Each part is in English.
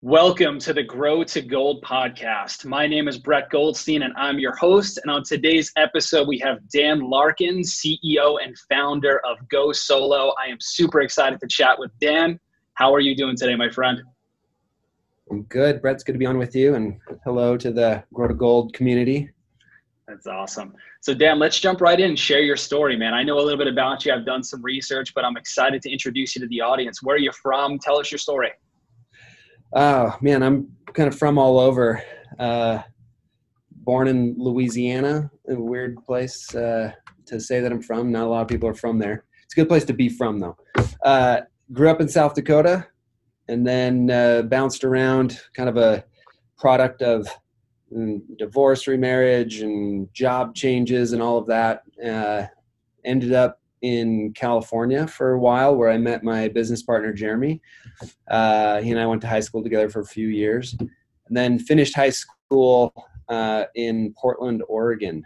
Welcome to the Grow to Gold podcast. My name is Brett Goldstein and I'm your host. And on today's episode, we have Dan Larkin, CEO and founder of Go Solo. I am super excited to chat with Dan. How are you doing today, my friend? I'm good, Brett. It's good to be on with you. And hello to the Grow to Gold community. That's awesome. So Dan, let's jump right in and share your story, man. I know a little bit about you. I've done some research, but I'm excited to introduce you to the audience. Where are you from? Tell us your story. Oh man, I'm kind of from all over. Born in Louisiana, a weird place to say that I'm from. Not a lot of people are from there. It's a good place to be from though. Grew up in South Dakota and then bounced around, kind of a product of divorce, remarriage, and job changes and all of that. Ended up in California for a while where I met my business partner, Jeremy. He and I went to high school together for a few years and then finished high school in Portland, Oregon.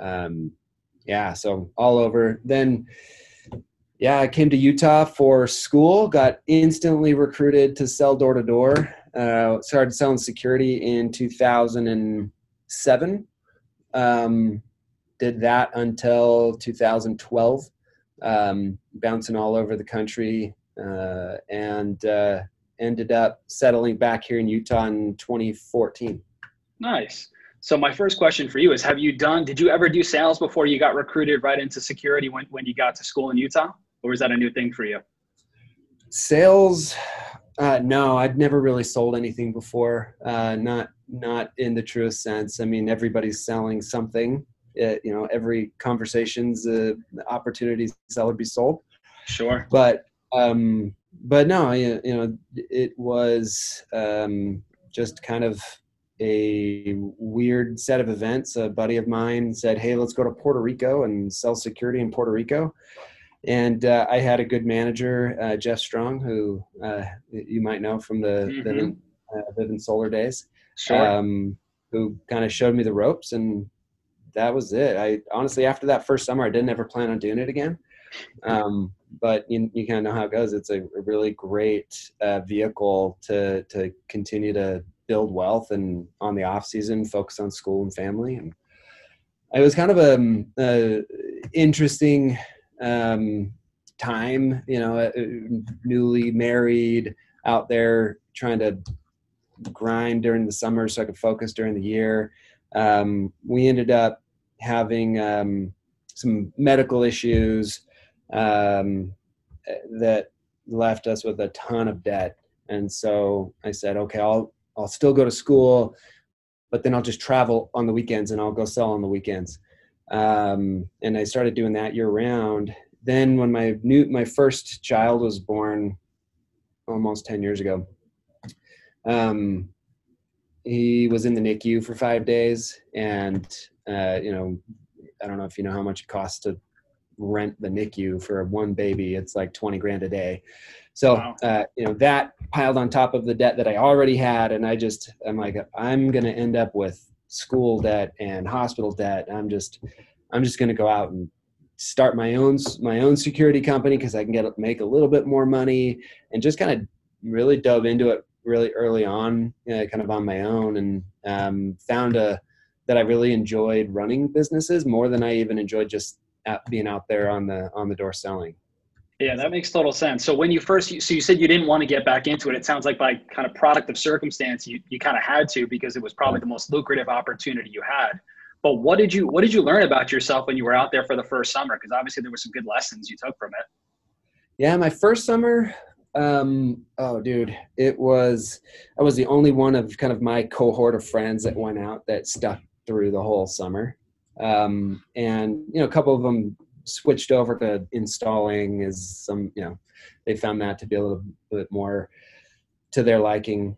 So all over. Then, I came to Utah for school, got instantly recruited to sell door to door. Started selling security in 2007. Did that until 2012. Bouncing all over the country, and ended up settling back here in Utah in 2014. Nice. So my first question for you is, did you ever do sales before you got recruited right into security when you got to school in Utah, or was that a new thing for you? Sales? No, I'd never really sold anything before. Not in the truest sense. I mean, everybody's selling something. Every conversation's opportunity that would be sold. Sure. But no, it was just kind of a weird set of events. A buddy of mine said, "Hey, let's go to Puerto Rico and sell security in Puerto Rico." And I had a good manager, Jeff Strong, who you might know from the Vivint Solar days. Sure. Who kind of showed me the ropes and. That was it. I honestly, after that first summer, I didn't ever plan on doing it again. But you kind of know how it goes. It's a really great vehicle to continue to build wealth and on the off season, focus on school and family. And it was kind of a interesting time, newly married, out there trying to grind during the summer so I could focus during the year. We ended up having some medical issues that left us with a ton of debt. And so I said, okay, I'll still go to school, but then I'll just travel on the weekends and I'll go sell on the weekends. And I started doing that year round. Then when my first child was born almost 10 years ago, he was in the NICU for 5 days and, I don't know if you know how much it costs to rent the NICU for one baby. It's like $20,000 a day. So, wow. That piled on top of the debt that I already had. And I'm like, I'm going to end up with school debt and hospital debt. I'm just going to go out and start my own security company because I can make a little bit more money and just kind of really dove into it really early on, kind of on my own, and found that I really enjoyed running businesses more than I even enjoyed just being out there on the door selling. Yeah, that makes total sense. So when you you said you didn't want to get back into it. It sounds like by kind of product of circumstance, you kind of had to because it was probably the most lucrative opportunity you had. But what did you learn about yourself when you were out there for the first summer? Because obviously there were some good lessons you took from it. Yeah, my first summer. I was the only one of kind of my cohort of friends that went out that stuck through the whole summer. And a couple of them switched over to installing they found that to be a little bit more to their liking.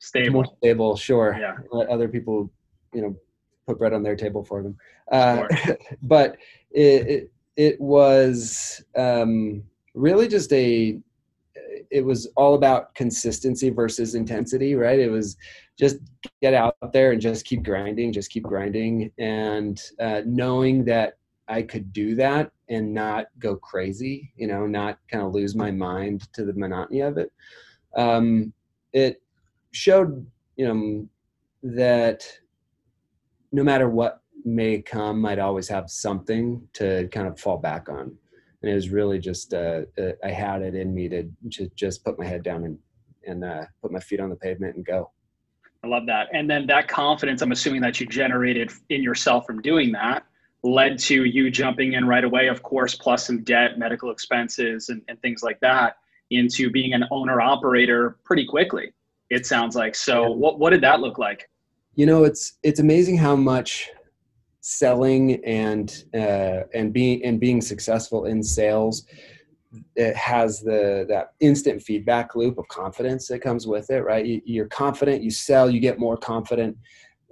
Stable. Sure. Yeah. Let other people, put bread on their table for them. Sure. But it was, really just it was all about consistency versus intensity, right? It was just get out there and just keep grinding. And knowing that I could do that and not go crazy, not kind of lose my mind to the monotony of it. it showed, that no matter what may come, I'd always have something to kind of fall back on. And it was really just, I had it in me to just put my head down and put my feet on the pavement and go. I love that. And then that confidence, I'm assuming that you generated in yourself from doing that, led to you jumping in right away, of course, plus some debt, medical expenses, and things like that, into being an owner operator pretty quickly, it sounds like. So what did that look like? It's amazing how much selling and being successful in sales, it has that instant feedback loop of confidence that comes with it, right? You're confident, you sell, you get more confident.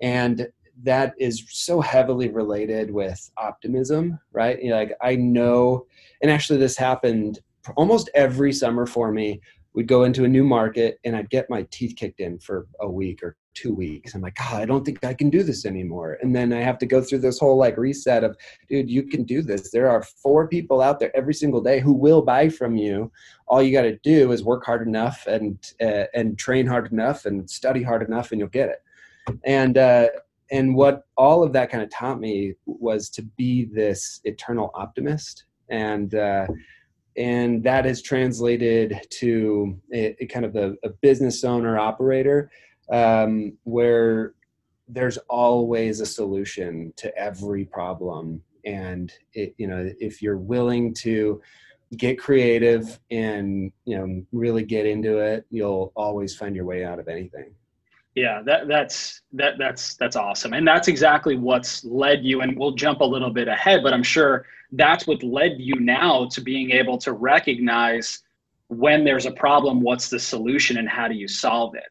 And that is so heavily related with optimism, right? I know, and actually this happened almost every summer for me. We'd go into a new market and I'd get my teeth kicked in for a week or 2 weeks. I'm like, God, I don't think I can do this anymore. And then I have to go through this whole reset of, dude, you can do this. There are 4 people out there every single day who will buy from you. All you got to do is work hard enough and train hard enough and study hard enough and you'll get it. And what all of that kind of taught me was to be this eternal optimist. And that has translated to a kind of a business owner operator, where there's always a solution to every problem. And if you're willing to get creative and, really get into it, you'll always find your way out of anything. Yeah, that's awesome. And that's exactly what's led you. And we'll jump a little bit ahead, but I'm sure that's what led you now to being able to recognize when there's a problem, what's the solution and how do you solve it,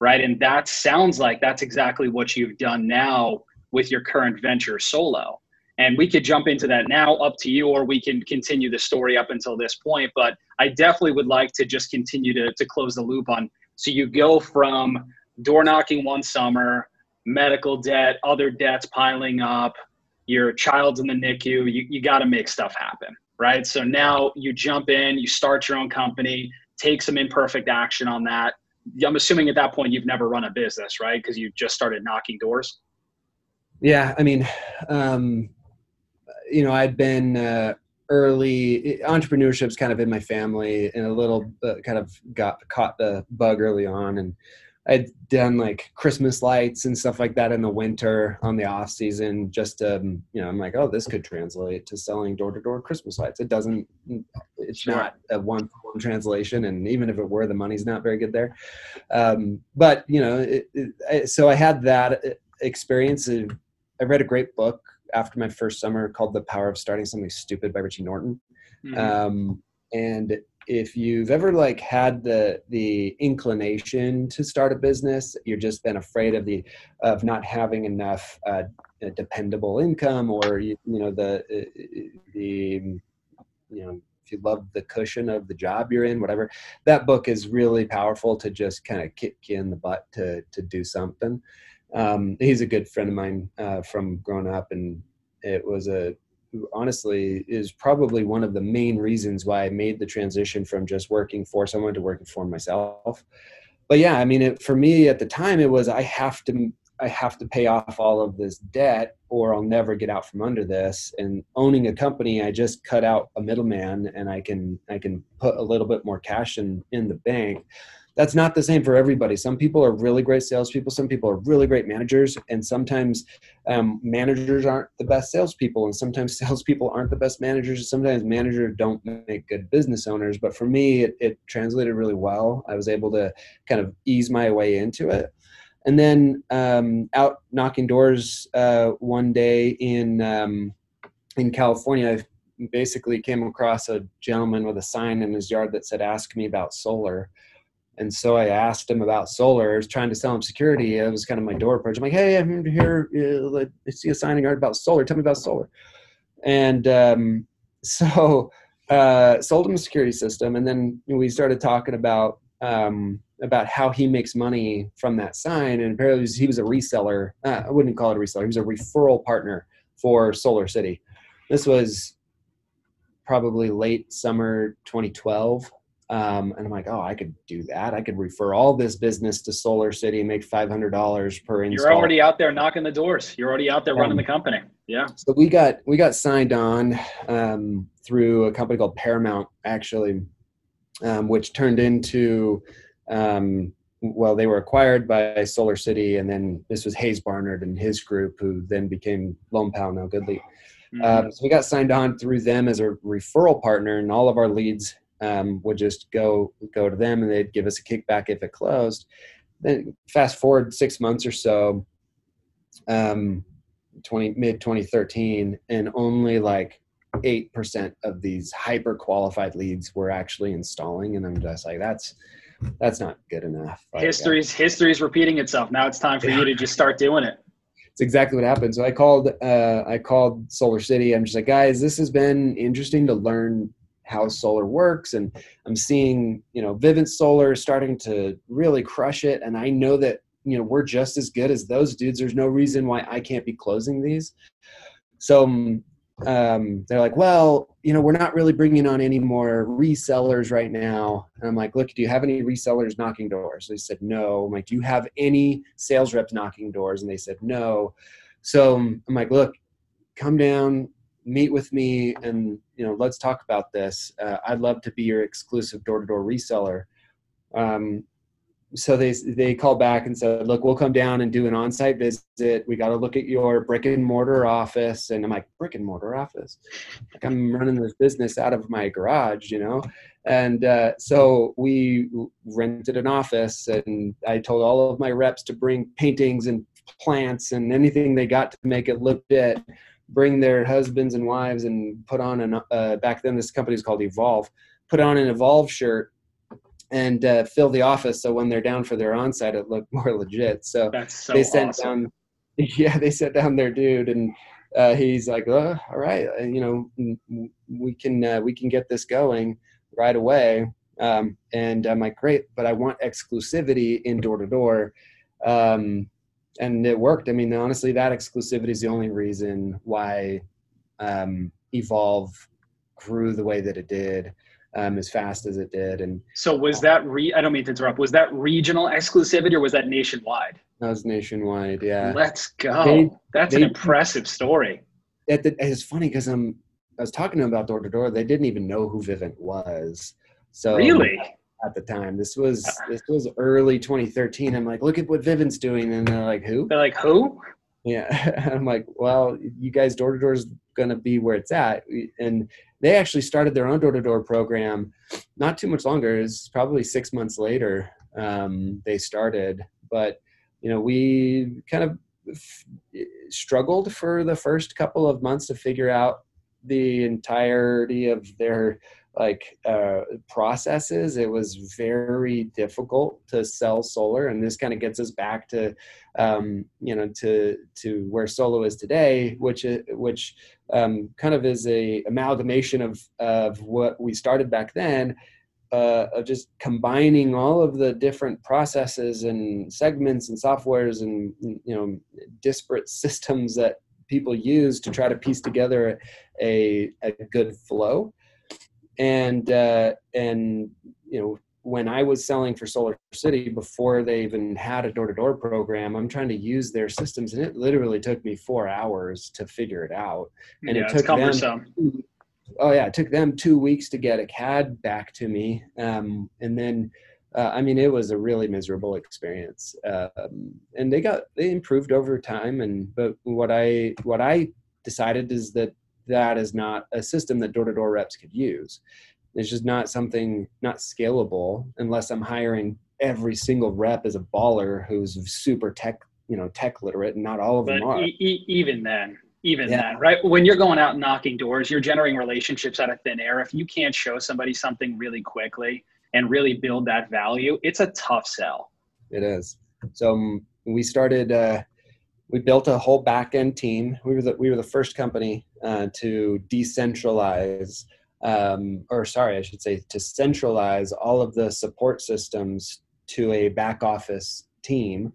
right? And that sounds like that's exactly what you've done now with your current venture Solo. And we could jump into that now, up to you, or we can continue the story up until this point. But I definitely would like to just continue to close the loop on. So you go from door knocking one summer, medical debt, other debts piling up, your child's in the NICU, you got to make stuff happen, right? So now you jump in, you start your own company, take some imperfect action on that. I'm assuming at that point you've never run a business, right? Because you just started knocking doors. Yeah, I mean, I'd been early entrepreneurship's kind of in my family, and a little kind of caught the bug early on, and I'd done Christmas lights and stuff like that in the winter on the off season, just, I'm like, oh, this could translate to selling door to door Christmas lights. It doesn't, it's sure. Not a one-to-one translation. And even if it were, the money's not very good there. But so I had that experience. I read a great book after my first summer called The Power of Starting Something Stupid by Richie Norton. Mm-hmm. And if you've ever had the inclination to start a business, you've just been afraid of not having enough dependable income, or if you love the cushion of the job you're in, whatever. That book is really powerful to just kind of kick you in the butt to do something. He's a good friend of mine from growing up, and it was honestly is probably one of the main reasons why I made the transition from just working for someone to working for myself. But yeah, I mean, for me at the time, it was, I have to pay off all of this debt or I'll never get out from under this. And owning a company, I just cut out a middleman and I can put a little bit more cash in the bank. That's not the same for everybody. Some people are really great salespeople. Some people are really great managers. And sometimes managers aren't the best salespeople. And sometimes salespeople aren't the best managers. Sometimes managers don't make good business owners. But for me, it translated really well. I was able to kind of ease my way into it. And then out knocking doors one day in California, I basically came across a gentleman with a sign in his yard that said, "Ask me about solar." And so I asked him about solar. I was trying to sell him security. It was kind of my door approach. I'm like, "Hey, I'm here. I see a sign in yard about solar. Tell me about solar." And so sold him a security system. And then we started talking about how he makes money from that sign. And apparently he was a reseller. I wouldn't call it a reseller. He was a referral partner for SolarCity. This was probably late summer 2012. And I'm like, oh, I could do that. I could refer all this business to SolarCity and make $500 per install. You're already out there knocking the doors. You're already out there running the company. Yeah. So we got signed on through a company called Paramount, actually, which turned into, well, they were acquired by SolarCity, and then this was Hayes Barnard and his group, who then became Lone Pal, now Goodleap. So we got signed on through them as a referral partner, and all of our leads would just go to them, and they'd give us a kickback if it closed. Then fast forward 6 months or so, mid 2013, and only like 8% of these hyper qualified leads were actually installing. And I'm just like, that's not good enough. Like, history's repeating itself. Now it's time for you to just start doing it. It's exactly what happened. So I called SolarCity. I'm just like, guys, this has been interesting to learn how solar works. And I'm seeing, Vivint Solar starting to really crush it. And I know that, we're just as good as those dudes. There's no reason why I can't be closing these. So they're like, well, we're not really bringing on any more resellers right now. And I'm like, look, do you have any resellers knocking doors? They said, no. I'm like, do you have any sales reps knocking doors? And they said, no. So I'm like, look, come down, meet with me, and let's talk about this. I'd love to be your exclusive door-to-door reseller. So they called back and said, look, we'll come down and do an on-site visit. We got to look at your brick and mortar office. And I'm like, brick and mortar office? Like, I'm running this business out of my garage, And so we rented an office, and I told all of my reps to bring paintings and plants and anything they got to make it look good. Bring their husbands and wives and put on an, back then this company was called Evolve, put on an Evolve shirt and fill the office. So when they're down for their on-site, it looked more legit. So, they sent awesome. They sent down their dude, and he's like, oh, all right, we can get this going right away. And I'm like, great, but I want exclusivity in door to door. And it worked. I mean, honestly, that exclusivity is the only reason why Evolve grew the way that it did, as fast as it did. And so was that, I don't mean to interrupt, was that regional exclusivity or was that nationwide? That was nationwide, yeah. Let's go. That's an impressive story. It's funny because I was talking to them about door-to-door. They didn't even know who Vivint was. So really? At the time, this was early 2013. I'm like, look at what Vivint's doing, and they're like, who? They're like, who? Yeah, I'm like, well, you guys, door to door is gonna be where it's at, and they actually started their own door to door program. Not too much longer; it's probably 6 months later they started. But we kind of struggled for the first couple of months to figure out the entirety of their processes. It was very difficult to sell solar. And this kind of gets us back to, to where Solo is today, which kind of is a amalgamation of what we started back then, of just combining all of the different processes and segments and softwares and, disparate systems that people use to try to piece together a good flow. And when I was selling for SolarCity before they even had a door-to-door program, I'm trying to use their systems, and it literally took me 4 hours to figure it out. And it took them. It took them 2 weeks to get a CAD back to me, and then it was a really miserable experience. And they improved over time, but what I decided is that is not a system that door-to-door reps could use. It's just not scalable unless I'm hiring every single rep as a baller who's super tech literate, and not all of them are. Even then, right? When you're going out knocking doors, you're generating relationships out of thin air. If you can't show somebody something really quickly and really build that value, it's a tough sell. It is. So we started, we built a whole back-end team. We were the first company to decentralize, to centralize all of the support systems to a back office team.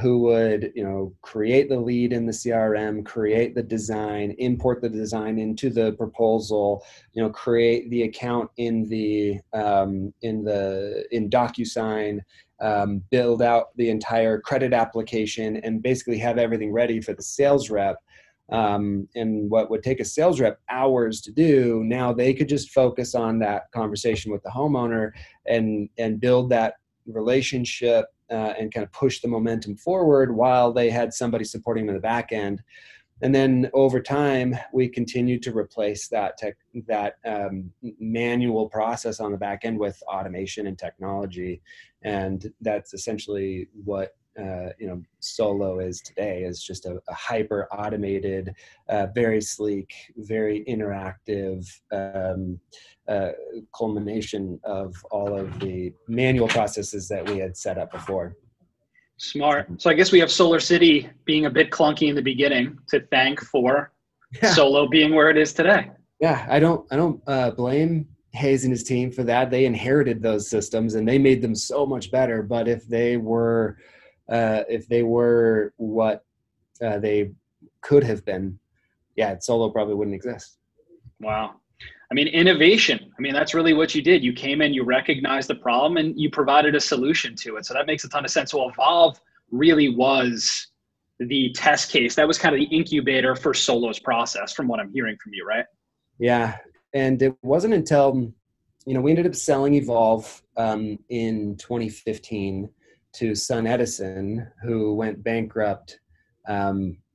who would, you know, create the lead in the CRM, create the design, import the design into the proposal, you know, create the account in DocuSign, build out the entire credit application, and basically have everything ready for the sales rep. And what would take a sales rep hours to do, now they could just focus on that conversation with the homeowner and build that relationship and kind of push the momentum forward while they had somebody supporting them in the back end. And then over time, we continued to replace that manual process on the back end with automation and technology. And that's essentially what Solo is today, is just a hyper automated, very sleek, very interactive culmination of all of the manual processes that we had set up before. Smart. So I guess we have SolarCity being a bit clunky in the beginning to thank for Solo being where it is today. Yeah, I don't blame Hayes and his team for that. They inherited those systems and they made them so much better. But if they were what they could have been, Solo probably wouldn't exist. Wow. I mean, innovation. I mean, that's really what you did. You came in, you recognized the problem, and you provided a solution to it. So that makes a ton of sense. So Evolve really was the test case. That was kind of the incubator for Solo's process, from what I'm hearing from you, right? Yeah. And it wasn't until, we ended up selling Evolve in 2015. To Sun Edison, who went bankrupt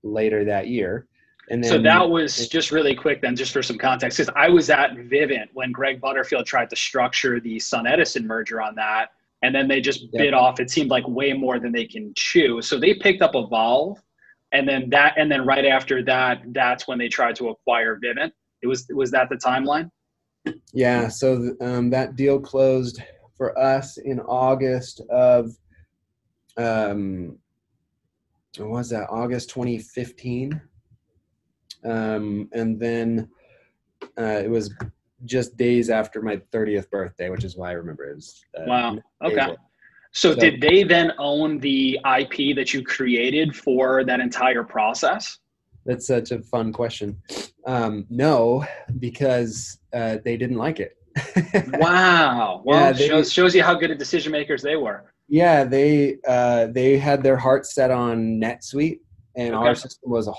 later that year. And then, so that was, just really quick then, just for some context, because I was at Vivint when Greg Butterfield tried to structure the Sun Edison merger on that, and then they just bit off, it seemed like, way more than they can chew. So they picked up Evolve, and then right after that, that's when they tried to acquire Vivint. Was that the timeline? Yeah, so that deal closed for us in August of August 2015. And then it was just days after my 30th birthday, which is why I remember it was. Wow. Okay. So did they then own the IP that you created for that entire process? That's such a fun question. No, because they didn't like it. Wow. Well, yeah, shows you how good of decision makers they were. Yeah, they had their heart set on NetSuite, and our system was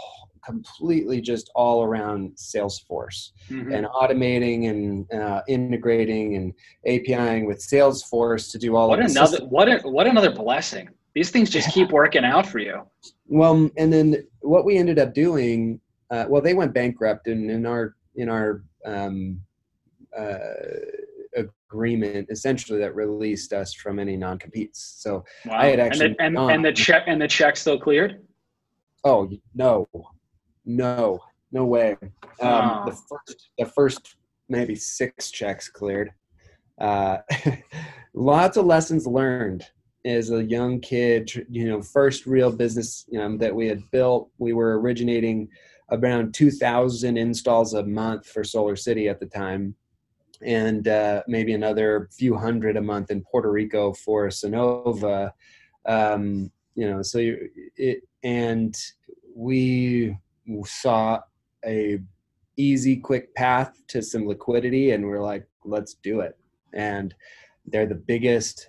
completely just all around Salesforce, and automating and integrating and APIing with Salesforce to do all of this. What another blessing. These things just keep working out for you. Well, and then what we ended up doing, they went bankrupt, and in our agreement essentially that released us from any non-competes. So I had actually and the check still cleared. Oh no way. The first maybe 6 checks cleared. Lots of lessons learned as a young kid. First real business that we had built. We were originating around 2,000 installs a month for SolarCity at the time, and maybe another few hundred a month in Puerto Rico for Sonova. And we saw a easy, quick path to some liquidity, and we're like, let's do it. And they're the biggest,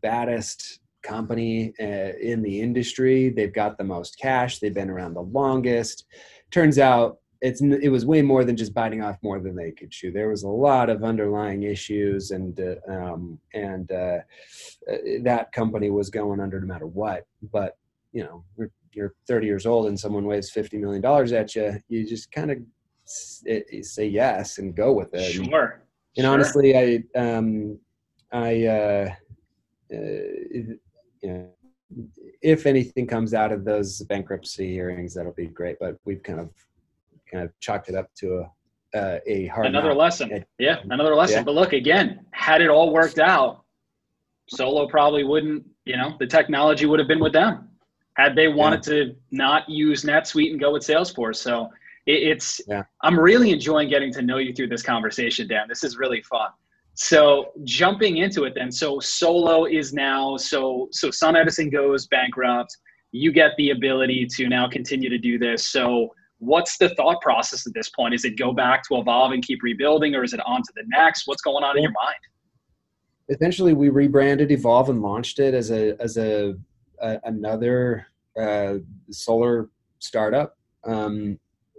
baddest company in the industry. They've got the most cash. They've been around the longest. Turns out, it was way more than just biting off more than they could chew. There was a lot of underlying issues, and that company was going under no matter what. But you're 30 years old and someone waves $50 million at you. You just kind of say yes and go with it. Sure. And honestly, if anything comes out of those bankruptcy hearings, that'll be great. But we've kind of chalked it up to a hard lesson. Yeah, another lesson. Yeah. But look, again, had it all worked out, Solo probably wouldn't, the technology would have been with them had they wanted to not use NetSuite and go with Salesforce. So I'm really enjoying getting to know you through this conversation, Dan. This is really fun. So jumping into it then, so Solo is now, so Sun Edison goes bankrupt. You get the ability to now continue to do this. So what's the thought process at this point? Is it go back to Evolve and keep rebuilding, or is it on to the next? What's going on in your mind? Essentially, we rebranded Evolve and launched it as another solar startup.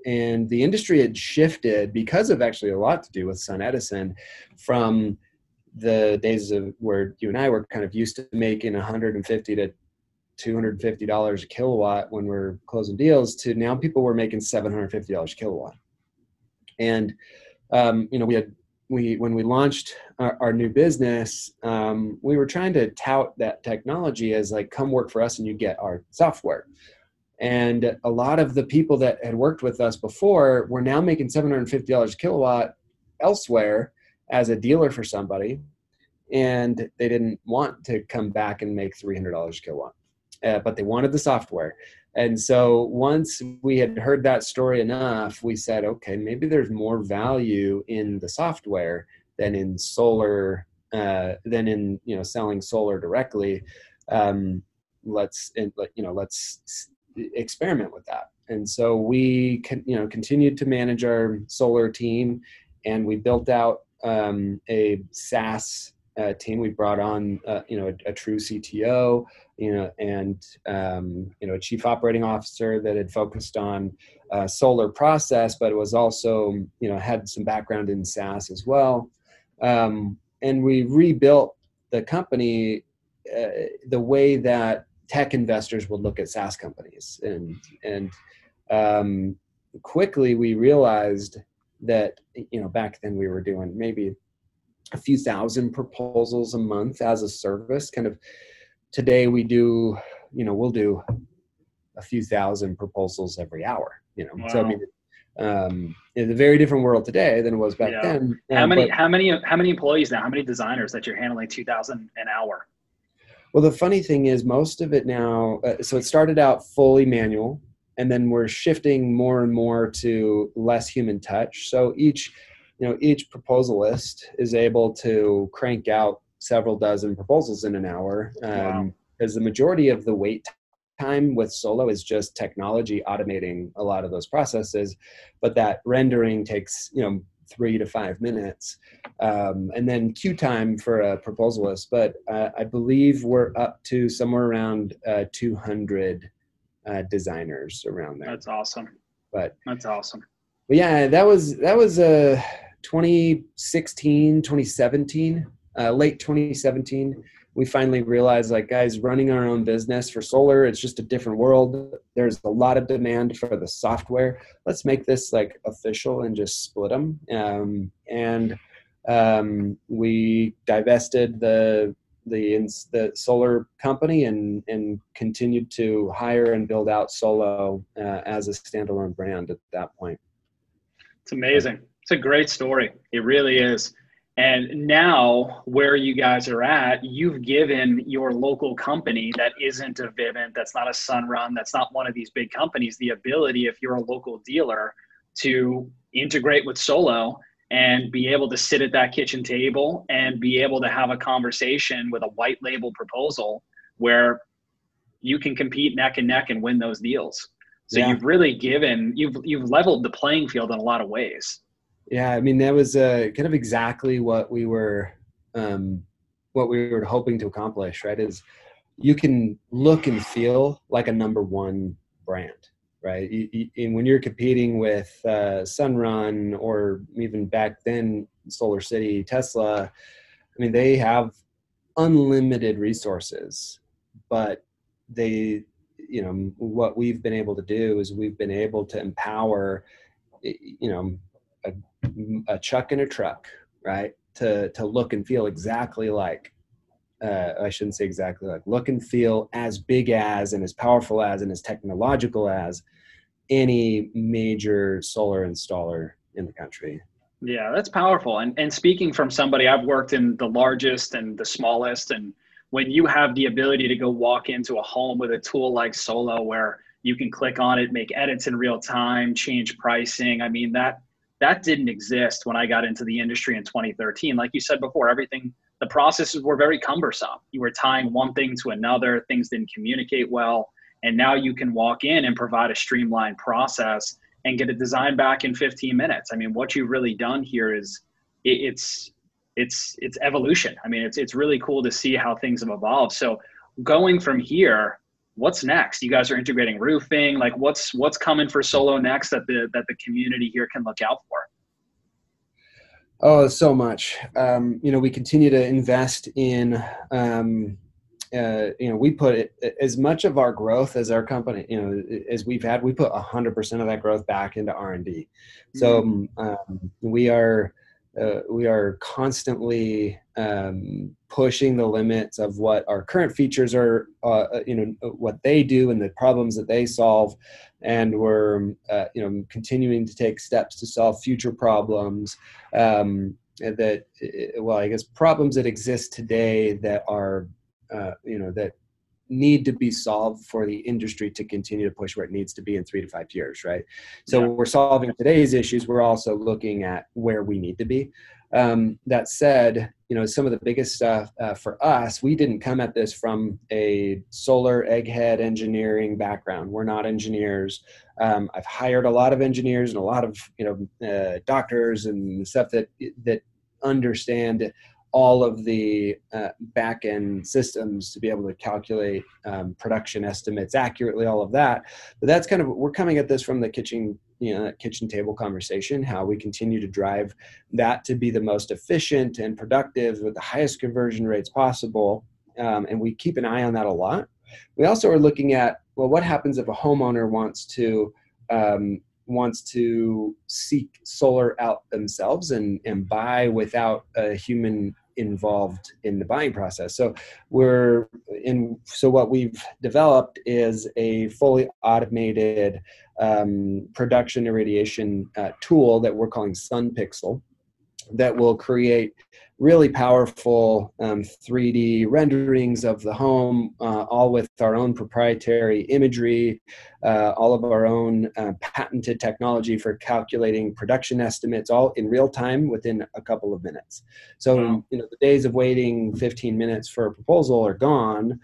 And the industry had shifted because of actually a lot to do with Sun Edison from the days of where you and I were kind of used to making $150 to $250 a kilowatt when we're closing deals to now people were making $750 a kilowatt. And, you know, when we launched our new business, we were trying to tout that technology as like, come work for us and you get our software. And a lot of the people that had worked with us before were now making $750 a kilowatt elsewhere as a dealer for somebody. And they didn't want to come back and make $300 a kilowatt, but they wanted the software. And so once we had heard that story enough, we said, okay, maybe there's more value in the software than in solar, than in, you know, selling solar directly. Let's experiment with that. And so we continued to manage our solar team, and we built out a SaaS team. We brought on a true CTO, and a chief operating officer that had focused on solar process, but it was also had some background in SaaS as well. And we rebuilt the company the way that tech investors would look at SaaS companies. And quickly we realized that, back then we were doing maybe a few thousand proposals a month as a service. Kind of today we do, we'll do a few thousand proposals every hour, Wow. So I mean, it's a very different world today than it was back then. How many employees now, how many designers that you're handling 2,000 an hour? Well, the funny thing is most of it now, so it started out fully manual, and then we're shifting more and more to less human touch. So each proposalist is able to crank out several dozen proposals in an hour. Wow. Because the majority of the wait time with Solo is just technology automating a lot of those processes, but that rendering takes, 3 to 5 minutes, and then queue time for a proposalist. But I believe we're up to somewhere around 200 designers around there. That's awesome. But yeah, that was 2016, 2017, late 2017. We finally realized, like, guys, running our own business for solar, it's just a different world. There's a lot of demand for the software. Let's make this like official and just split them. We divested the solar company and continued to hire and build out Solo as a standalone brand at that point. It's amazing. It's a great story. It really is. And now where you guys are at, you've given your local company that isn't a Vivint, that's not a Sunrun, that's not one of these big companies, the ability, if you're a local dealer, to integrate with Solo and be able to sit at that kitchen table and be able to have a conversation with a white label proposal where you can compete neck and neck and win those deals. So yeah. You've really given, you've leveled the playing field in a lot of ways. Yeah, I mean, that was kind of exactly what we were hoping to accomplish, right? Is you can look and feel like a number one brand, right? And when you're competing with Sunrun or even back then SolarCity, Tesla, I mean, they have unlimited resources, but they, what we've been able to do is we've been able to empower, a chuck and a truck, right? To look and feel exactly like, I shouldn't say exactly like, look and feel as big as and as powerful as and as technological as any major solar installer in the country. Yeah, that's powerful. And speaking from somebody, I've worked in the largest and the smallest. And when you have the ability to go walk into a home with a tool like Solo, where you can click on it, make edits in real time, change pricing. I mean, that That didn't exist when I got into the industry in 2013. Like you said before, everything, the processes were very cumbersome. You were tying one thing to another, things didn't communicate well. And now you can walk in and provide a streamlined process and get a design back in 15 minutes. I mean, what you've really done here is it's evolution. I mean, it's really cool to see how things have evolved. So going from here, what's next? You guys are integrating roofing. Like what's coming for Solo next that the community here can look out for? Oh, so much. You know, we continue to invest in, you know, we put it, as much of our growth as our company, you know, as we've had, we put 100% of that growth back into R&D. So we are constantly pushing the limits of what our current features are, you know, what they do and the problems that they solve. And we're, you know, continuing to take steps to solve future problems that, well, I guess problems that exist today that are, you know, that need to be solved for the industry to continue to push where it needs to be in 3 to 5 years, right? So when we're solving today's issues, we're also looking at where we need to be. That said, you know, some of the biggest stuff for us, we didn't come at this from a solar egghead engineering background. We're not engineers. I've hired a lot of engineers and a lot of, you know, doctors and stuff that understand all of the back-end systems to be able to calculate production estimates accurately, all of that. But that's kind of, we're coming at this from the kitchen, you know, kitchen table conversation, how we continue to drive that to be the most efficient and productive with the highest conversion rates possible. And we keep an eye on that a lot. We also are looking at, well, what happens if a homeowner wants to seek solar out themselves and buy without a human involved in the buying process. So what we've developed is a fully automated production irradiation tool that we're calling SunPixel that will create really powerful 3D renderings of the home, all with our own proprietary imagery, all of our own patented technology for calculating production estimates, all in real time within a couple of minutes. So, you know, the days of waiting 15 minutes for a proposal are gone.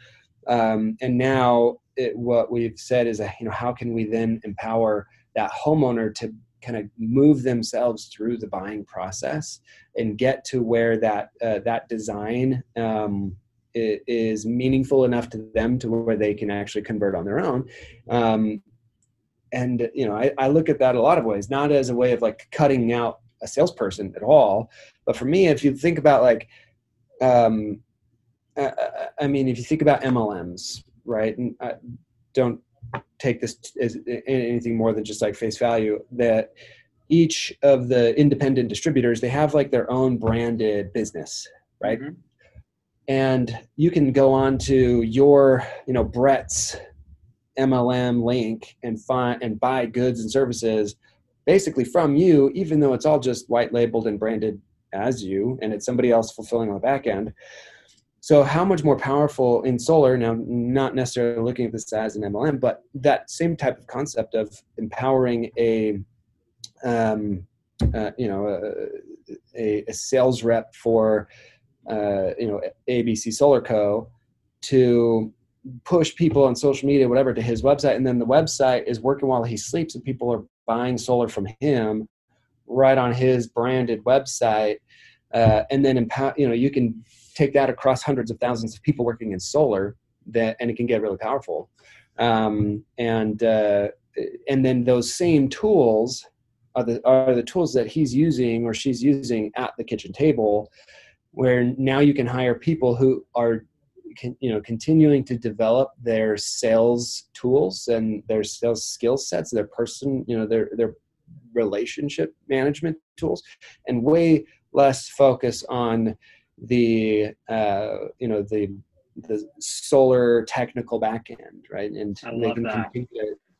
And now what we've said is, you know, how can we then empower that homeowner to kind of move themselves through the buying process and get to where that design is meaningful enough to them to where they can actually convert on their own. And, you know, I look at that a lot of ways, not as a way of like cutting out a salesperson at all. But for me, if you think about like, I mean, if you think about MLMs, right? And I don't take this as anything more than just like face value, that each of the independent distributors, they have like their own branded business, right? Mm-hmm. And you can go on to your, you know, Brett's MLM link and find and buy goods and services basically from you, even though it's all just white labeled and branded as you, and it's somebody else fulfilling on the back end. So how much more powerful in solar, now not necessarily looking at this as an MLM, but that same type of concept of empowering a sales rep for, you know, ABC Solar Co. to push people on social media, whatever, to his website. And then the website is working while he sleeps and people are buying solar from him right on his branded website. And then, you know, you can take that across hundreds of thousands of people working in solar, and it can get really powerful. And then those same tools are the tools that he's using or she's using at the kitchen table, where now you can hire people who are, you know, continuing to develop their sales tools and their sales skill sets, their person, you know, their relationship management tools, and way less focus on the you know, the solar technical back end, right? And I love that. Continue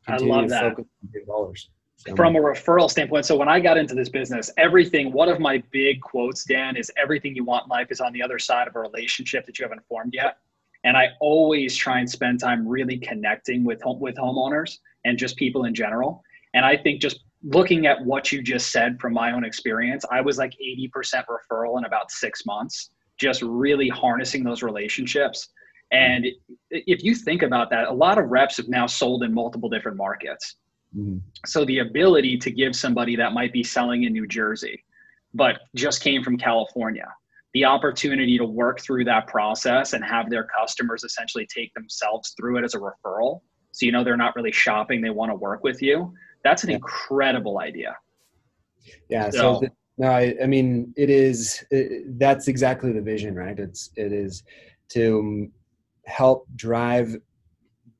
I love that. Focus on dollars. So from a referral standpoint, so when I got into this business, one of my big quotes, Dan, is everything you want in life is on the other side of a relationship that you haven't formed yet. And I always try and spend time really connecting with homeowners and just people in general. And I think just looking at what you just said from my own experience, I was like 80% referral in about 6 months, just really harnessing those relationships. And if you think about that, a lot of reps have now sold in multiple different markets. Mm-hmm. So the ability to give somebody that might be selling in New Jersey, but just came from California, the opportunity to work through that process and have their customers essentially take themselves through it as a referral. So, you know, they're not really shopping. They want to work with you. That's an incredible idea. Yeah. So, I mean, that's exactly the vision, right? It is to help drive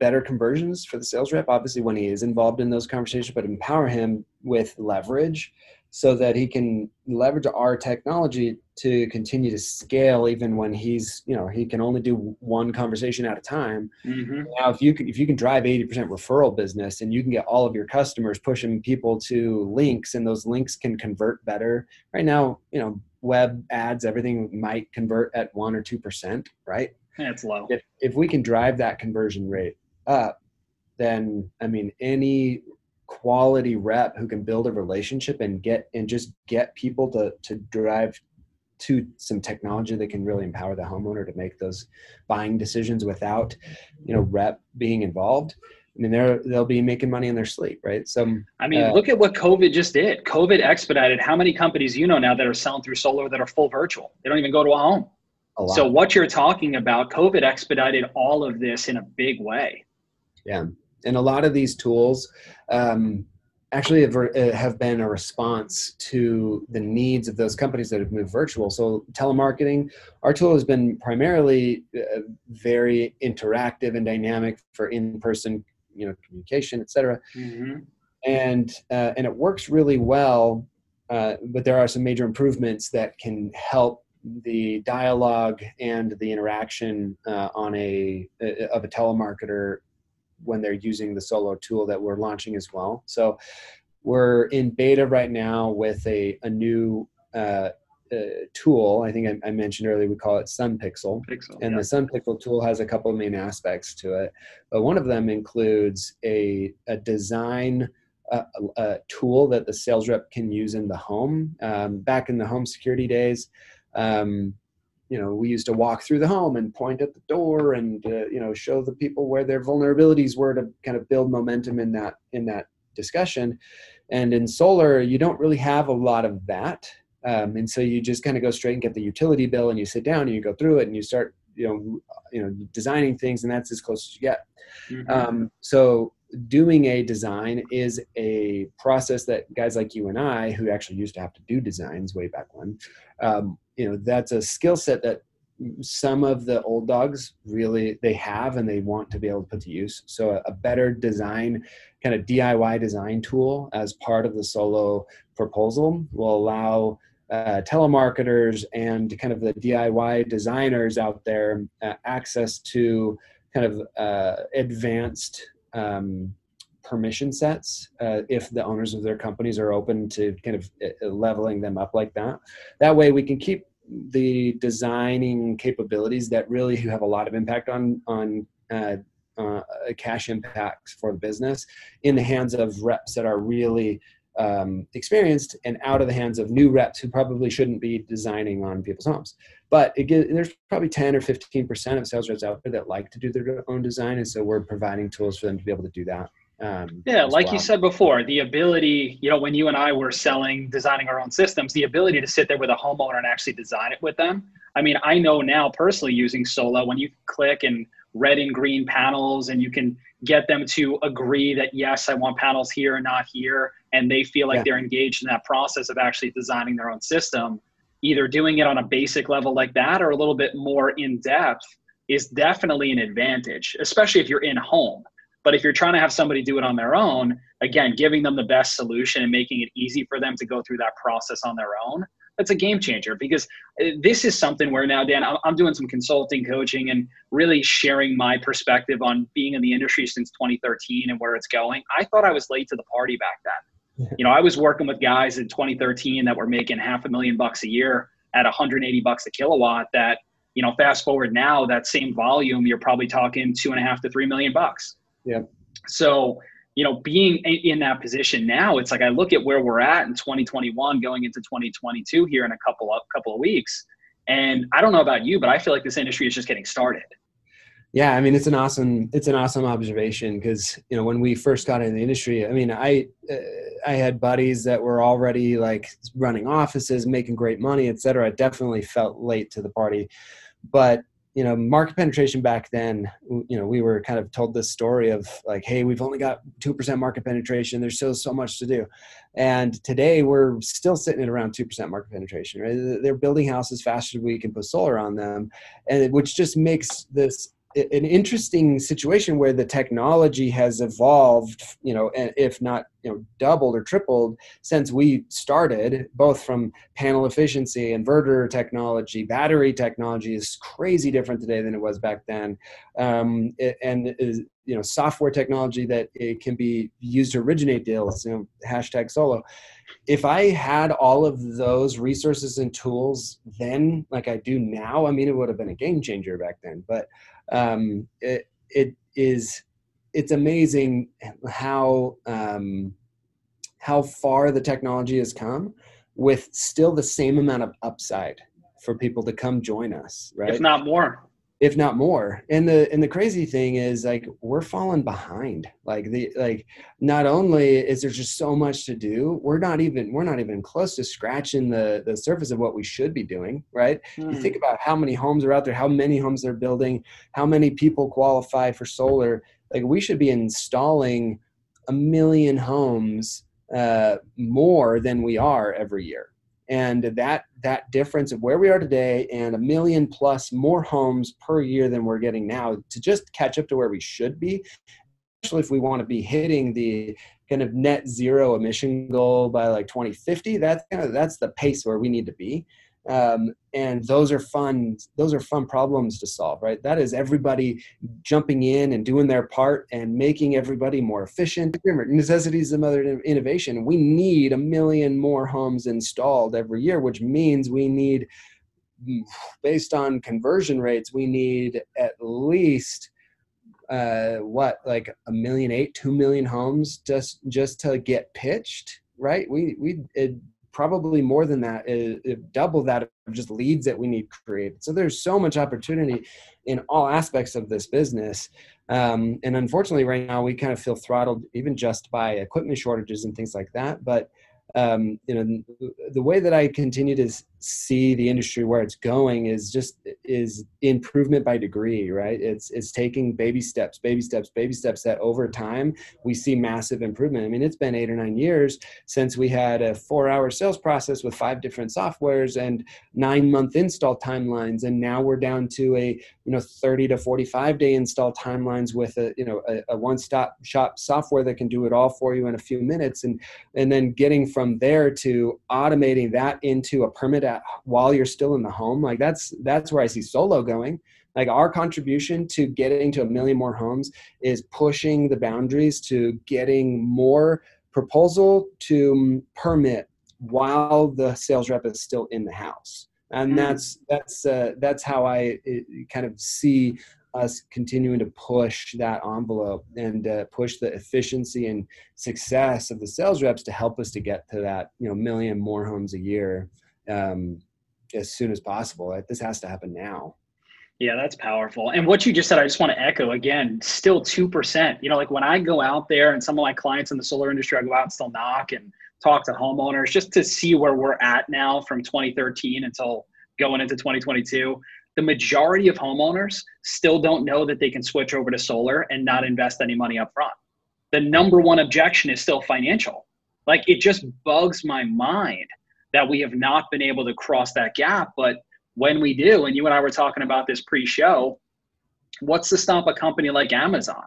better conversions for the sales rep, obviously when he is involved in those conversations, but empower him with leverage so that he can leverage our technology to continue to scale even when he's, you know, he can only do one conversation at a time. Mm-hmm. Now, if you can drive 80% referral business and you can get all of your customers pushing people to links, and those links can convert better. Right now, you know, web ads, everything might convert at 1 or 2%, right? That's low. If we can drive that conversion rate up, then, I mean, any quality rep who can build a relationship and just get people to drive to some technology that can really empower the homeowner to make those buying decisions without, you know, rep being involved. I mean, they'll be making money in their sleep, right? So, I mean, look at what COVID just did. COVID expedited how many companies, you know, now that are selling through solar that are full virtual. They don't even go to a home. So what you're talking about, COVID expedited all of this in a big way. Yeah. And a lot of these tools actually have been a response to the needs of those companies that have moved virtual. So telemarketing, our tool has been primarily very interactive and dynamic for in-person, you know, communication, et cetera. Mm-hmm. And it works really well, but there are some major improvements that can help the dialogue and the interaction of a telemarketer when they're using the solo tool that we're launching as well. So we're in beta right now with a new tool. I think I mentioned earlier, we call it SunPixel. And the SunPixel tool has a couple of main aspects to it. But one of them includes a design tool that the sales rep can use in the home. Back in the home security days, you know, we used to walk through the home and point at the door and, you know, show the people where their vulnerabilities were to kind of build momentum in that discussion. And in solar, you don't really have a lot of that. And so you just kind of go straight and get the utility bill and you sit down and you go through it and you start, you know, designing things, and that's as close as you get. Mm-hmm. So doing a design is a process that guys like you and I, who actually used to have to do designs way back when, you know, that's a skill set that some of the old dogs really, they have and they want to be able to put to use. So a better design, kind of DIY design tool as part of the solo proposal will allow telemarketers and kind of the DIY designers out there access to kind of advanced permission sets if the owners of their companies are open to kind of leveling them up like that. That way we can keep the designing capabilities that really have a lot of impact on cash impacts for the business in the hands of reps that are really experienced, and out of the hands of new reps who probably shouldn't be designing on people's homes. But there's probably 10 or 15% of sales reps out there that like to do their own design, and so we're providing tools for them to be able to do that. You said before, the ability, you know, when you and I were designing our own systems, the ability to sit there with a homeowner and actually design it with them. I mean, I know now personally using Solo, when you click and red and green panels and you can get them to agree that, yes, I want panels here and not here, and they feel like they're engaged in that process of actually designing their own system, either doing it on a basic level like that or a little bit more in depth is definitely an advantage, especially if you're in home. But if you're trying to have somebody do it on their own, again, giving them the best solution and making it easy for them to go through that process on their own, that's a game changer. Because this is something where now, Dan, I'm doing some consulting, coaching, and really sharing my perspective on being in the industry since 2013 and where it's going. I thought I was late to the party back then. You know, I was working with guys in 2013 that were making $500,000 a year at $180 a kilowatt that, you know, fast forward now, that same volume, you're probably talking $2.5 to $3 million. Yeah. So you know, being in that position now, it's like I look at where we're at in 2021 going into 2022 here in a couple of weeks. And I don't know about you, but I feel like this industry is just getting started. Yeah, I mean, it's an awesome observation because, you know, when we first got in the industry, I mean, I had buddies that were already like running offices, making great money, et cetera. I definitely felt late to the party. But, you know, market penetration back then, you know, we were kind of told this story of like, hey, we've only got 2% market penetration. There's still so much to do. And today we're still sitting at around 2% market penetration, right? They're building houses faster than we can put solar on them, and which just makes this an interesting situation where the technology has evolved, you know, if not, you know, doubled or tripled since we started, both from panel efficiency, inverter technology, battery technology is crazy different today than it was back then. And is, you know, software technology that it can be used to originate deals, you know, hashtag solo. If I had all of those resources and tools then, like I do now, I mean, it would have been a game changer back then, but it's amazing how far the technology has come with still the same amount of upside for people to come join us, right? If not more. And the crazy thing is, like, we're falling behind. Like not only is there just so much to do, we're not even close to scratching the surface of what we should be doing, right? Mm. You think about how many homes are out there, how many homes they're building, how many people qualify for solar. Like, we should be installing 1 million homes more than we are every year. And that difference of where we are today and 1 million plus more homes per year than we're getting now to just catch up to where we should be, especially if we want to be hitting the kind of net zero emission goal by like 2050, that's the pace where we need to be. And those are fun problems to solve, right? That is everybody jumping in and doing their part and making everybody more efficient. Necessity is the mother of innovation. We need 1 million more homes installed every year, which means we need, based on conversion rates, we need at least 1.8 million, 2 million homes just to get pitched, right? Probably more than that, double that of just leads that we need created. So there's so much opportunity in all aspects of this business. And unfortunately right now we kind of feel throttled even just by equipment shortages and things like that. But you know, the way that I continue to see the industry where it's going is improvement by degree, right? It's taking baby steps that over time we see massive improvement. I mean, it's been 8 or 9 years since we had a 4-hour sales process with 5 different softwares and 9-month install timelines. And now we're down to a, you know, 30 to 45 day install timelines with a one-stop shop software that can do it all for you in a few minutes. And then getting from there to automating that into a permit while you're still in the home, like that's where I see solo going. Like, our contribution to getting to 1 million more homes is pushing the boundaries to getting more proposal to permit while the sales rep is still in the house, and that's how I kind of see us continuing to push that envelope and push the efficiency and success of the sales reps to help us to get to that, you know, 1 million more homes a year as soon as possible. Like, this has to happen now. Yeah, that's powerful. And what you just said, I just want to echo again, still 2%. You know, like, when I go out there and some of my clients in the solar industry, I go out and still knock and talk to homeowners just to see where we're at now from 2013 until going into 2022. The majority of homeowners still don't know that they can switch over to solar and not invest any money up front. The number one objection is still financial. Like, it just bugs my mind that we have not been able to cross that gap. But when we do, and you and I were talking about this pre-show, what's to stop a company like Amazon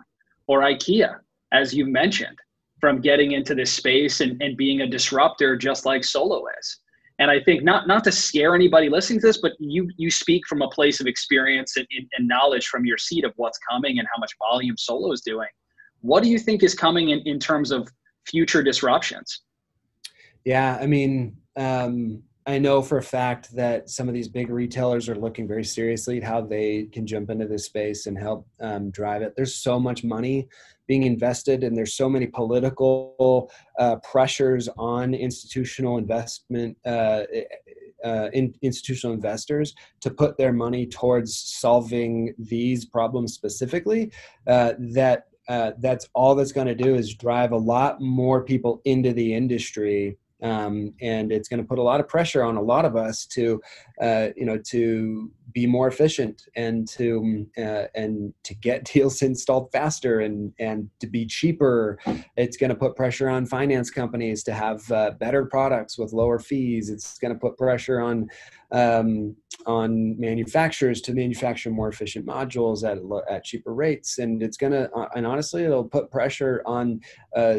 or IKEA, as you mentioned, from getting into this space and being a disruptor just like Solo is? And I think not to scare anybody listening to this, but you speak from a place of experience and knowledge from your seat of what's coming and how much volume Solo is doing. What do you think is coming in terms of future disruptions? Yeah, I mean, I know for a fact that some of these big retailers are looking very seriously at how they can jump into this space and help drive it. There's so much money being invested, and there's so many political pressures on institutional investment, institutional investors to put their money towards solving these problems specifically, that's all that's going to do is drive a lot more people into the industry. And it's going to put a lot of pressure on a lot of us to, to be more efficient and to get deals installed faster and to be cheaper. It's going to put pressure on finance companies to have better products with lower fees. It's going to put pressure on manufacturers to manufacture more efficient modules at cheaper rates. And it's going to, and honestly, it'll put pressure on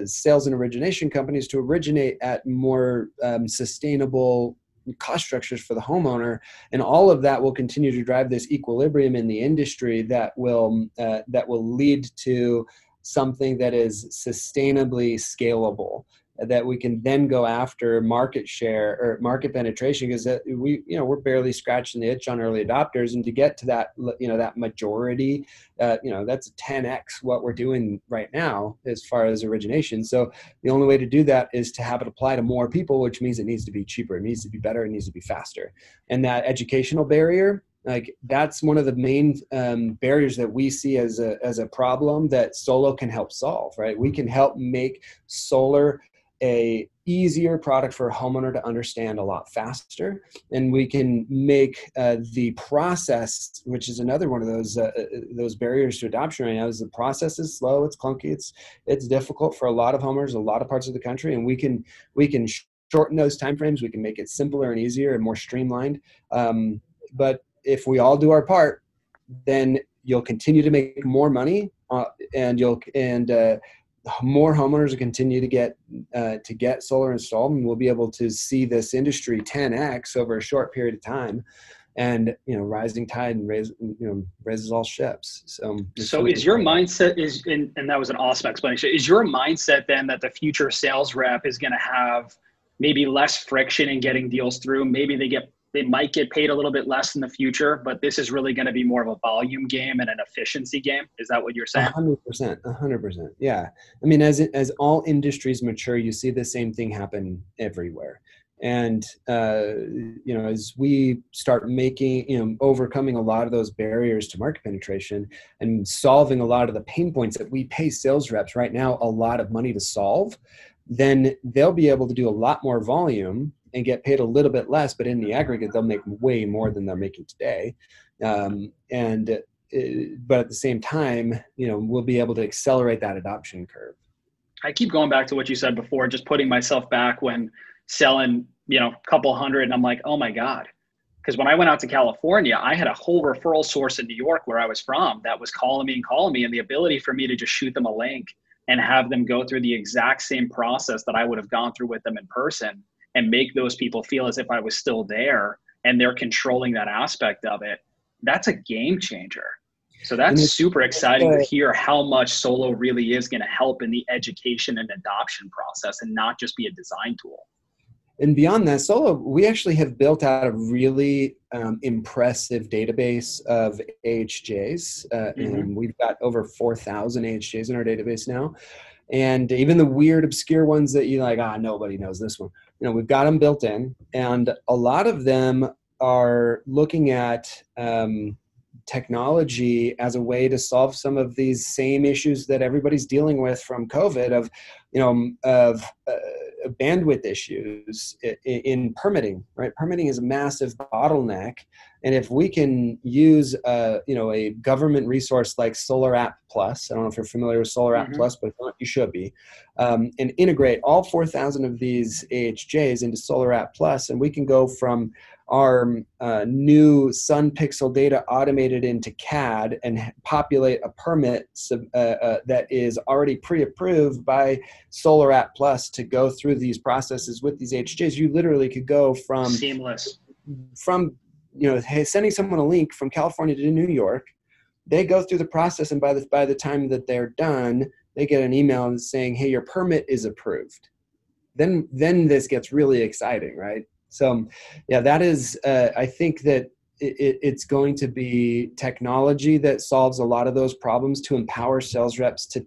sales and origination companies to originate at more sustainable cost structures for the homeowner. And all of that will continue to drive this equilibrium in the industry that will lead to something that is sustainably scalable, that we can then go after market share or market penetration, because we're barely scratching the itch on early adopters. And to get to that, that majority, that's 10x what we're doing right now as far as origination. So the only way to do that is to have it apply to more people, which means it needs to be cheaper, it needs to be better, it needs to be faster. And that educational barrier, like that's one of the main barriers that we see as a problem that Solo can help solve, right? We can help make solar a easier product for a homeowner to understand a lot faster. And we can make the process, which is another one of those barriers to adoption right now, is the process is slow, it's clunky, it's difficult for a lot of homeowners, a lot of parts of the country. And we can shorten those timeframes. We can make it simpler and easier and more streamlined. But if we all do our part, then you'll continue to make more money and more homeowners will continue to get solar installed, and we'll be able to see this industry 10x over a short period of time. And rising tide raises all ships. So is your mindset and that was an awesome explanation. Is your mindset then that the future sales rep is going to have maybe less friction in getting deals through? Maybe they might get paid a little bit less in the future, but this is really going to be more of a volume game and an efficiency game. Is that what you're saying? 100%. Yeah. I mean, as all industries mature, you see the same thing happen everywhere. And, as we start making, overcoming a lot of those barriers to market penetration and solving a lot of the pain points that we pay sales reps right now a lot of money to solve, then they'll be able to do a lot more volume and get paid a little bit less, but in the aggregate, they'll make way more than they're making today. But at the same time, we'll be able to accelerate that adoption curve. I keep going back to what you said before, just putting myself back when selling, a couple hundred, and I'm like, oh my God. Because when I went out to California, I had a whole referral source in New York where I was from that was calling me, and the ability for me to just shoot them a link and have them go through the exact same process that I would have gone through with them in person, and make those people feel as if I was still there and they're controlling that aspect of it. That's a game changer. So that's super exciting to hear how much Solo really is going to help in the education and adoption process and not just be a design tool. And beyond that, Solo, we actually have built out a really impressive database of AHJs. And we've got over 4,000 AHJs in our database now. And even the weird, obscure ones that you like, nobody knows this one. We've got them built in, and a lot of them are looking at technology as a way to solve some of these same issues that everybody's dealing with from COVID of bandwidth issues in permitting, right? Permitting is a massive bottleneck. And if we can use, a government resource like Solar App Plus, I don't know if you're familiar with Solar App Plus, but you should be, and integrate all 4,000 of these AHJs into Solar App Plus, and we can go from our new SunPixel data automated into CAD and populate a permit that is already pre-approved by Solar App Plus to go through these processes with these AHJs. You literally could go from seamless sending someone a link from California to New York. They go through the process, and by the time that they're done, they get an email saying, "Hey, your permit is approved." Then this gets really exciting, right? So yeah, that is, I think that it's going to be technology that solves a lot of those problems to empower sales reps to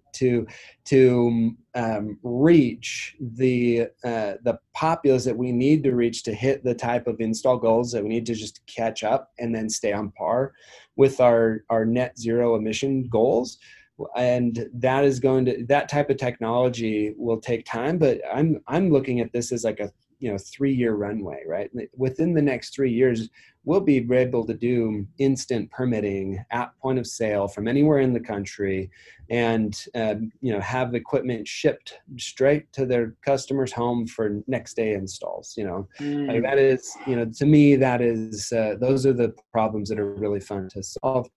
reach the populace that we need to reach to hit the type of install goals that we need to just catch up and then stay on par with our net zero emission goals. And that is going to, that type of technology will take time, but I'm looking at this as like a, 3-year runway, right? Within the next 3 years, we'll be able to do instant permitting at point of sale from anywhere in the country and, have equipment shipped straight to their customer's home for next day installs, Like that is, to me, that is, those are the problems that are really fun to solve.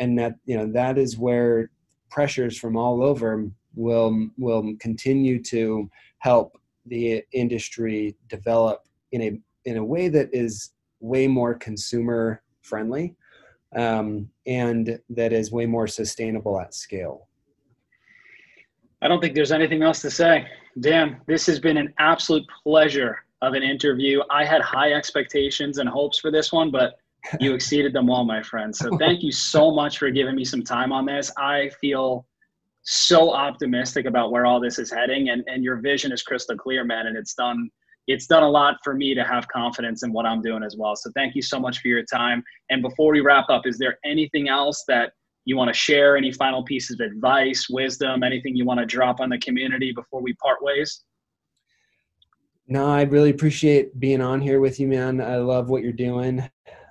And that, that is where pressures from all over will continue to help the industry develop in a way that is way more consumer friendly, and that is way more sustainable at scale. I don't think there's anything else to say. Dan, this has been an absolute pleasure of an interview. I had high expectations and hopes for this one, but you exceeded them all, my friend. So thank you so much for giving me some time on this. I feel so optimistic about where all this is heading, and your vision is crystal clear, man. And it's done a lot for me to have confidence in what I'm doing as well. So thank you so much for your time. And before we wrap up, is there anything else that you want to share? Any final pieces of advice, wisdom, anything you want to drop on the community before we part ways? No, I really appreciate being on here with you, man. I love what you're doing.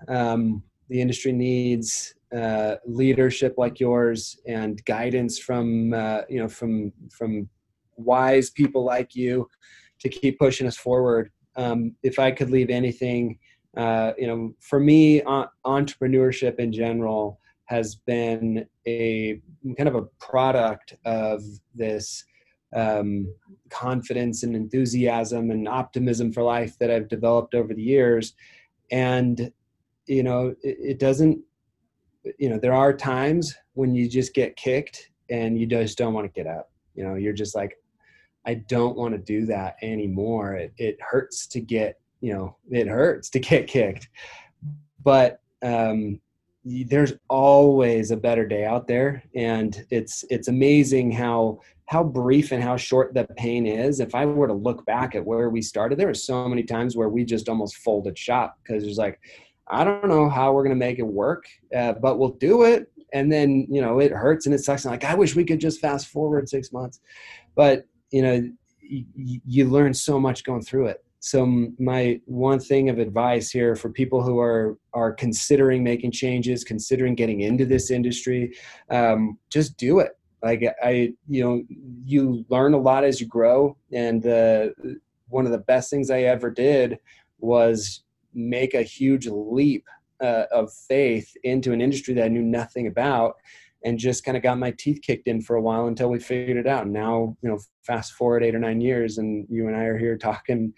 The industry needs leadership like yours and guidance from wise people like you to keep pushing us forward. If I could leave anything, for me, entrepreneurship in general has been a kind of a product of this confidence and enthusiasm and optimism for life that I've developed over the years. And, it doesn't, there are times when you just get kicked and you just don't want to get up. You're just like, I don't want to do that anymore. It hurts to get, it hurts to get kicked, but, there's always a better day out there. And it's amazing how brief and how short the pain is. If I were to look back at where we started, there were so many times where we just almost folded shop because it's like, I don't know how we're going to make it work, but we'll do it. And then, it hurts and it sucks. And like, I wish we could just fast forward 6 months, but you learn so much going through it. So my one thing of advice here for people who are considering making changes, considering getting into this industry, just do it. Like you learn a lot as you grow. And, one of the best things I ever did was make a huge leap of faith into an industry that I knew nothing about and just kind of got my teeth kicked in for a while until we figured it out. Now, fast forward 8 or 9 years and you and I are here talking,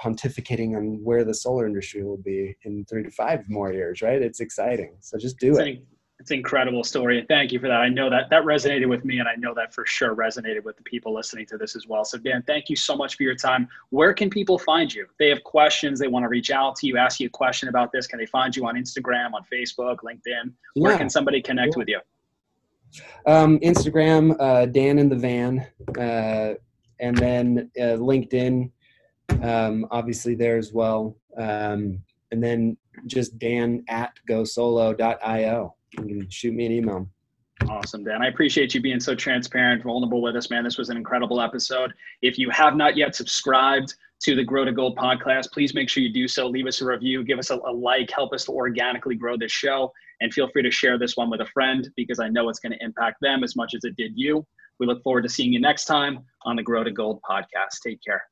pontificating on where the solar industry will be in 3 to 5 more years, right? It's exciting. So just do it. It's an incredible story. And thank you for that. I know that resonated with me, and I know that for sure resonated with the people listening to this as well. So Dan, thank you so much for your time. Where can people find you? If they have questions, they want to reach out to you, ask you a question about this, can they find you on Instagram, on Facebook, LinkedIn? Where can somebody connect with you? Instagram, Dan in the Van, and then LinkedIn, obviously there as well. And then just dan@gosolo.io. You can shoot me an email. Awesome, Dan. I appreciate you being so transparent, vulnerable with us, man. This was an incredible episode. If you have not yet subscribed to the Grow to Gold podcast, please make sure you do so. Leave us a review, give us a like, help us to organically grow this show, and feel free to share this one with a friend because I know it's going to impact them as much as it did you. We look forward to seeing you next time on the Grow to Gold podcast. Take care.